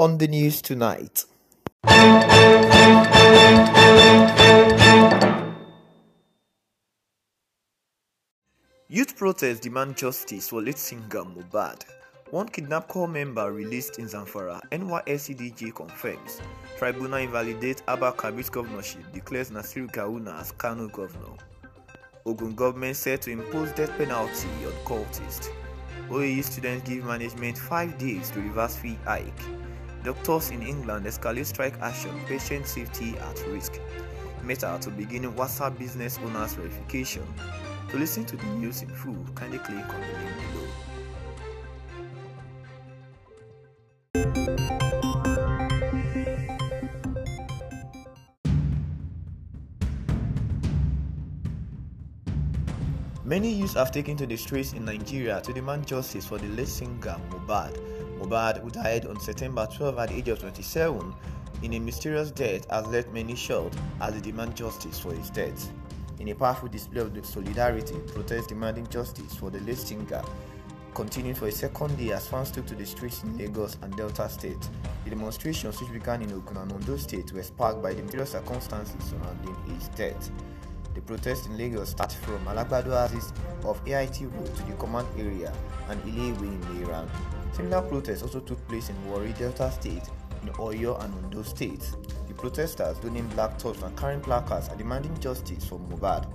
on the news tonight. Youth protests demand justice for late singer Mohbad. One kidnapped corps member released in Zamfara, NYSC DJ confirms. Tribunal invalidates Abba Kabir's governorship, declares Nasiru Gawuna as Kano governor. Ogun government said to impose death penalty on cultists. OAU students give management 5 days to reverse fee hike. Doctors in England escalate strike action, patient safety at risk. Meta to begin WhatsApp business owners verification. To listen to the news in full, kindly click on the link below. Many youths have taken to the streets in Nigeria to demand justice for the late singer Mohbad. Mohbad, who died on September 12 at the age of 27, in a mysterious death has left many shocked as they demand justice for his death. In a powerful display of solidarity, protests demanding justice for the late singer continued for a second day as fans took to the streets in Lagos and Delta State. The demonstrations, which began in Ogun and Ondo State, were sparked by the mysterious circumstances surrounding his death. The protests in Lagos start from Alagbado Axis of AIT Road to the command area and Ilewe in Iran. Similar protests also took place in Warri, Delta State, in Oyo and Ondo States. The protesters, donning black tops and carrying placards, are demanding justice for Mohbad.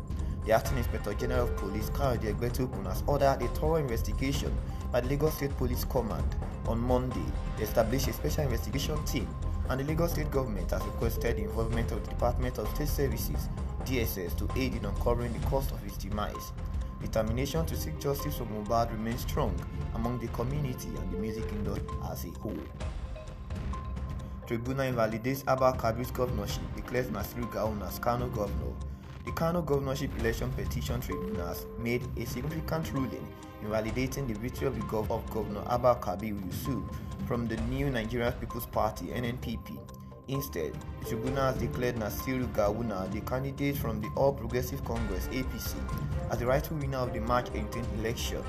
The Acting Inspector General of Police, Kari Degwetulkun, has ordered a thorough investigation by the Lagos State Police Command. On Monday, they established a special investigation team, and the Lagos State government has requested the involvement of the Department of State Services (DSS) to aid in uncovering the cost of his demise. Determination to seek justice for Mohbad remains strong among the community and the music industry as a whole. Tribunal invalidates Abba Kabir's governorship, declares Nasiru Gawuna as Kano governor. The Kano governorship election petition tribunal has made a significant ruling invalidating the victory of the governor Abba Kabir Yusuf from the New Nigerian People's Party (NNPP). Instead, the tribunal has declared Nasiru Gawuna, the candidate from the All Progressive Congress (APC), as the rightful winner of the March 18th election.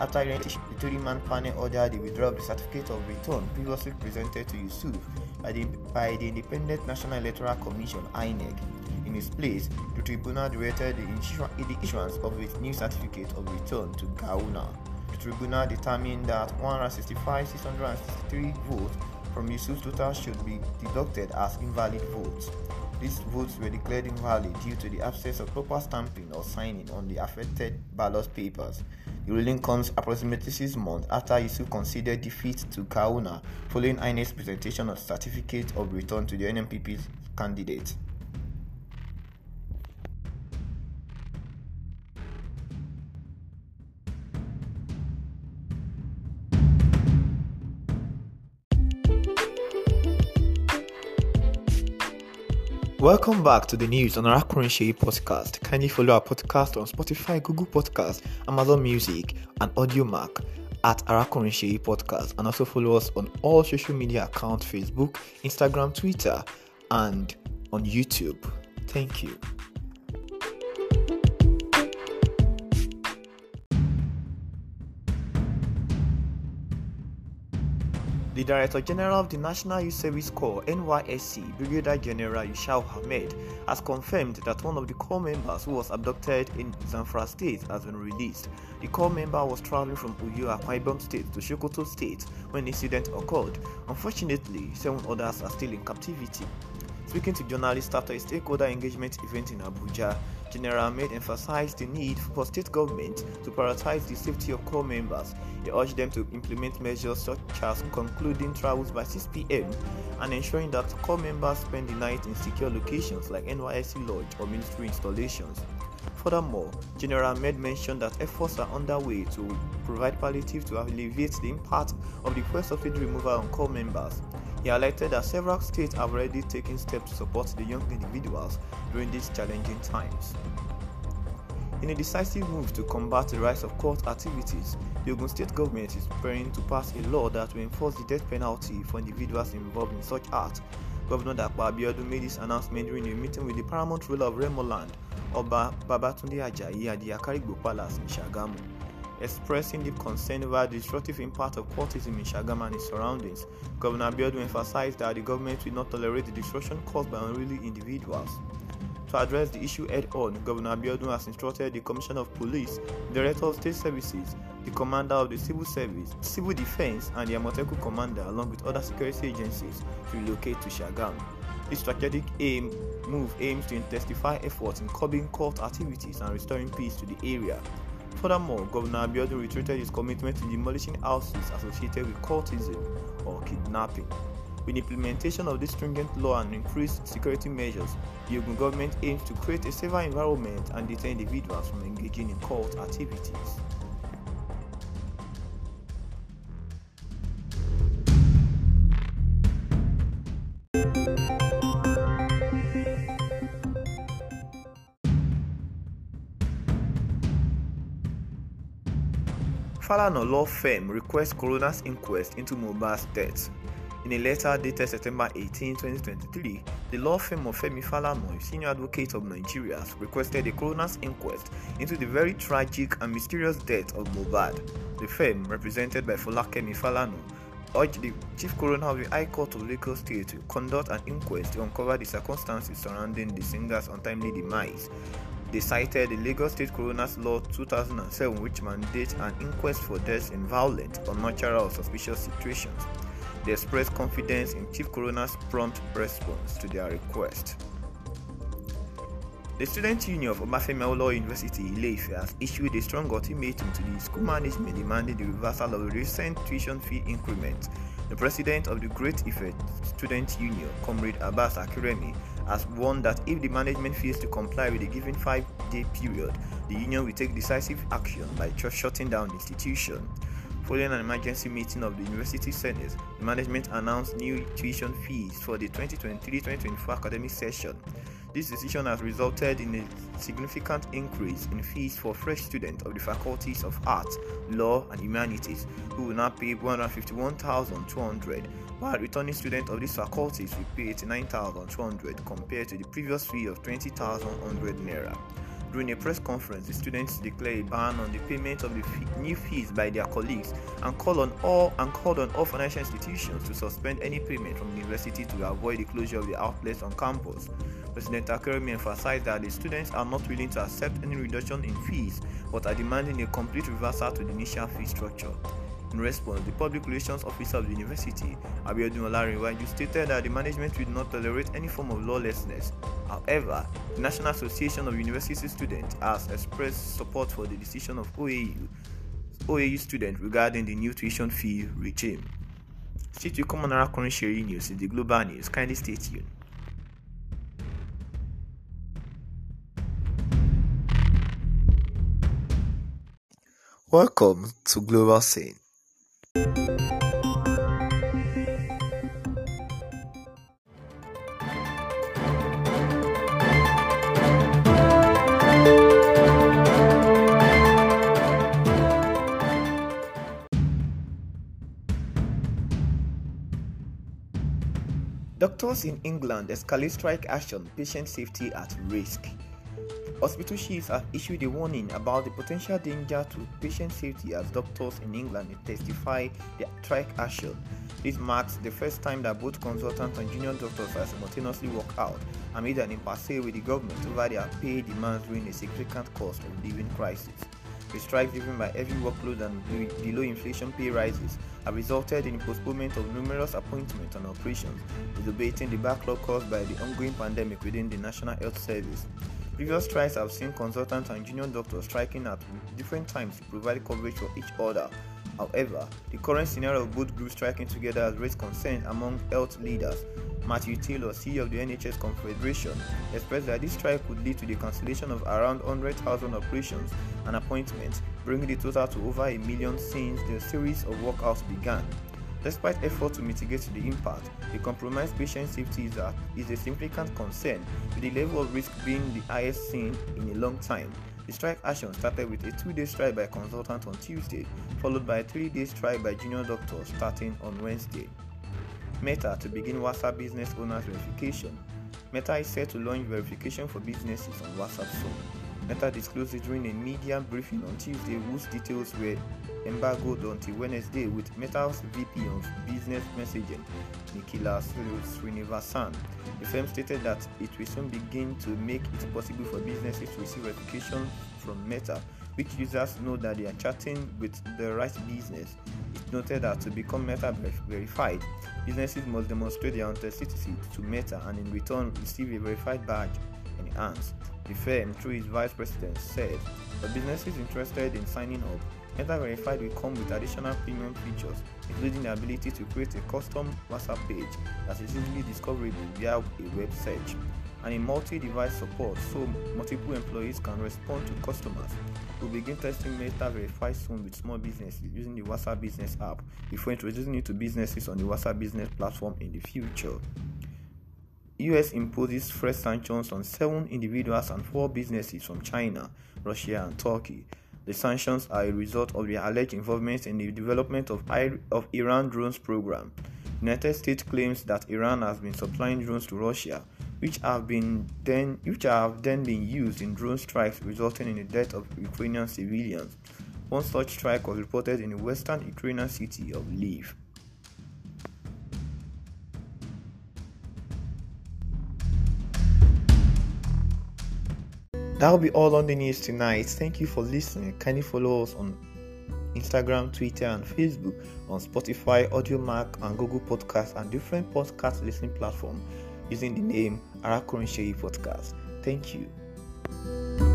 After the 3-man panel ordered the withdrawal of the certificate of return previously presented to Yusuf by the Independent National Electoral Commission (INEC). In his place, the tribunal directed the issuance of its new certificate of return to Gawuna. The tribunal determined that 165,663 votes from Yusuf's total should be deducted as invalid votes. These votes were declared invalid due to the absence of proper stamping or signing on the affected ballot papers. The ruling comes approximately 6 months after Yusuf conceded defeat to Gawuna following INEC's presentation of certificate of return to the NNPP's candidate. Welcome back to the news on Arakunrin Seyi podcast. Kindly follow our podcast on Spotify, Google Podcasts, Amazon Music, and AudioMac at Arakunrin Seyi podcast, and also follow us on all social media accounts: Facebook, Instagram, Twitter, and on YouTube. Thank you. The Director General of the National Youth Service Corps (NYSC), Brigadier General Yushau Hamid, has confirmed that one of the corps members who was abducted in Zamfara State has been released. The corps member was traveling from Uyo, Akwa Ibom State, to Sokoto State when the incident occurred. Unfortunately, 7 others are still in captivity. Speaking to journalists after a stakeholder engagement event in Abuja, General Ahmed emphasized the need for state government to prioritize the safety of corps members. He urged them to implement measures such as concluding travels by 6 p.m. and ensuring that corps members spend the night in secure locations like NYSC lodge or military installations. Furthermore, General Ahmed mentioned that efforts are underway to provide palliative to alleviate the impact of the fuel subsidy removal on corps members. He highlighted that several states have already taken steps to support the young individuals during these challenging times. In a decisive move to combat the rise of court activities, the Ogun State government is preparing to pass a law that will enforce the death penalty for individuals involved in such acts. Governor Dakwa Biodun made this announcement during a meeting with the paramount ruler of Remoland, Oba Babatunde Ajayi, at the Akarigbo Palace in Shagamu. expressing deep concern over the destructive impact of cultism in Shagam and its surroundings. Governor Biodun emphasized that the government will not tolerate the destruction caused by unruly individuals. To address the issue head-on, Governor Biodun has instructed the Commissioner of Police, Director of State Services, the Commander of the Civil Service, Civil Defense, and the Amoteku Commander, along with other security agencies, to relocate to Shagam. This strategic move aims to intensify efforts in curbing cult activities and restoring peace to the area. Furthermore, Governor Abiodun reiterated his commitment to demolishing houses associated with cultism or kidnapping. With the implementation of this stringent law and increased security measures, the Ogun government aims to create a safer environment and deter individuals from engaging in cult activities. Falana law firm requests coroner's inquest into Mohbad's death. In a letter dated September 18, 2023, the law firm of Femi Falana, senior advocate of Nigeria, requested a coroner's inquest into the very tragic and mysterious death of Mohbad. The firm, represented by Fulake Mifalano, urged the chief coroner of the High Court of Lagos State to conduct an inquest to uncover the circumstances surrounding the singer's untimely demise. They cited the Lagos State Coroner's Law 2007, which mandates an inquest for deaths in violent, unnatural or suspicious situations. They expressed confidence in Chief Coroner's prompt response to their request. The Student Union of Obafemi Awolowo University, Ile-Ife, has issued a strong ultimatum to the school management demanding the reversal of the recent tuition fee increment. The president of the Great Ife Student Union, Comrade Abbas Akinremi, has warned that if the management fails to comply with the given 5-day period, the union will take decisive action by shutting down the institution. Following an emergency meeting of the University Senate, the management announced new tuition fees for the 2023-2024 academic session. This decision has resulted in a significant increase in fees for fresh students of the faculties of Arts, Law and Humanities, who will now pay 151,200, while returning students of these faculties will pay 89,200 compared to the previous fee of 20,100 naira. During a press conference, the students declared a ban on the payment of the new fees by their colleagues and called on all financial institutions to suspend any payment from the university to avoid the closure of the outlets on campus. President Akinremi emphasized that the students are not willing to accept any reduction in fees but are demanding a complete reversal to the initial fee structure. In response, the Public Relations Officer of the University, Abiodun Olarinwaju, stated that the management would not tolerate any form of lawlessness. However, the National Association of University Students has expressed support for the decision of OAU students regarding the new tuition fee regime. Stay tuned. Arakunrin Seyi News is the global news. Kindly stay tuned. Welcome to Global Scene. Doctors in England escalate strike action, patient safety at risk. Hospital chiefs have issued a warning about the potential danger to patient safety as doctors in England intensify their strike action. This marks the first time that both consultants and junior doctors have simultaneously walked out amid an impasse with the government over their pay demands during a significant cost of living crisis. The strike, driven by heavy workload and below inflation pay rises, have resulted in postponement of numerous appointments and operations, exacerbating the backlog caused by the ongoing pandemic within the National Health Service. Previous strikes have seen consultants and junior doctors striking at different times to provide coverage for each other. However, the current scenario of both groups striking together has raised concern among health leaders. Matthew Taylor, CEO of the NHS Confederation, expressed that this strike could lead to the cancellation of around 100,000 operations and appointments, bringing the total to over a million since the series of walkouts began. Despite efforts to mitigate the impact, the compromised patient safety is a significant concern, with the level of risk being the highest seen in a long time. The strike action started with a 2-day strike by consultants on Tuesday, followed by a 3-day strike by junior doctors starting on Wednesday. Meta to begin WhatsApp business owners verification. Meta is set to launch verification for businesses on WhatsApp soon. Meta disclosed it during a media briefing on Tuesday, whose details were embargoed until Wednesday, with Meta's VP of Business Messaging, Nikila Srinivasan. The firm stated that it will soon begin to make it possible for businesses to receive notification from Meta, which users know that they are chatting with the right business. It noted that to become Meta verified, businesses must demonstrate their authenticity to Meta and in return receive a verified badge in hands. The firm, through its vice president, said for businesses interested in signing up, Meta Verified will come with additional premium features, including the ability to create a custom WhatsApp page that is easily discoverable via a web search, and a multi-device support so multiple employees can respond to customers. We'll begin testing Meta Verified soon with small businesses using the WhatsApp Business app before introducing it to businesses on the WhatsApp Business platform in the future. U.S. imposes fresh sanctions on 7 individuals and 4 businesses from China, Russia, and Turkey. The sanctions are a result of their alleged involvement in the development of Iran drones program. The United States claims that Iran has been supplying drones to Russia, which have then been used in drone strikes, resulting in the death of Ukrainian civilians. One such strike was reported in the western Ukrainian city of Lviv. That'll be all on the news tonight. Thank you for listening. Kindly follow us on Instagram, Twitter, and Facebook, on Spotify, AudioMac, and Google Podcasts, and different podcast listening platforms using the name Arakunrin Seyi Podcast. Thank you.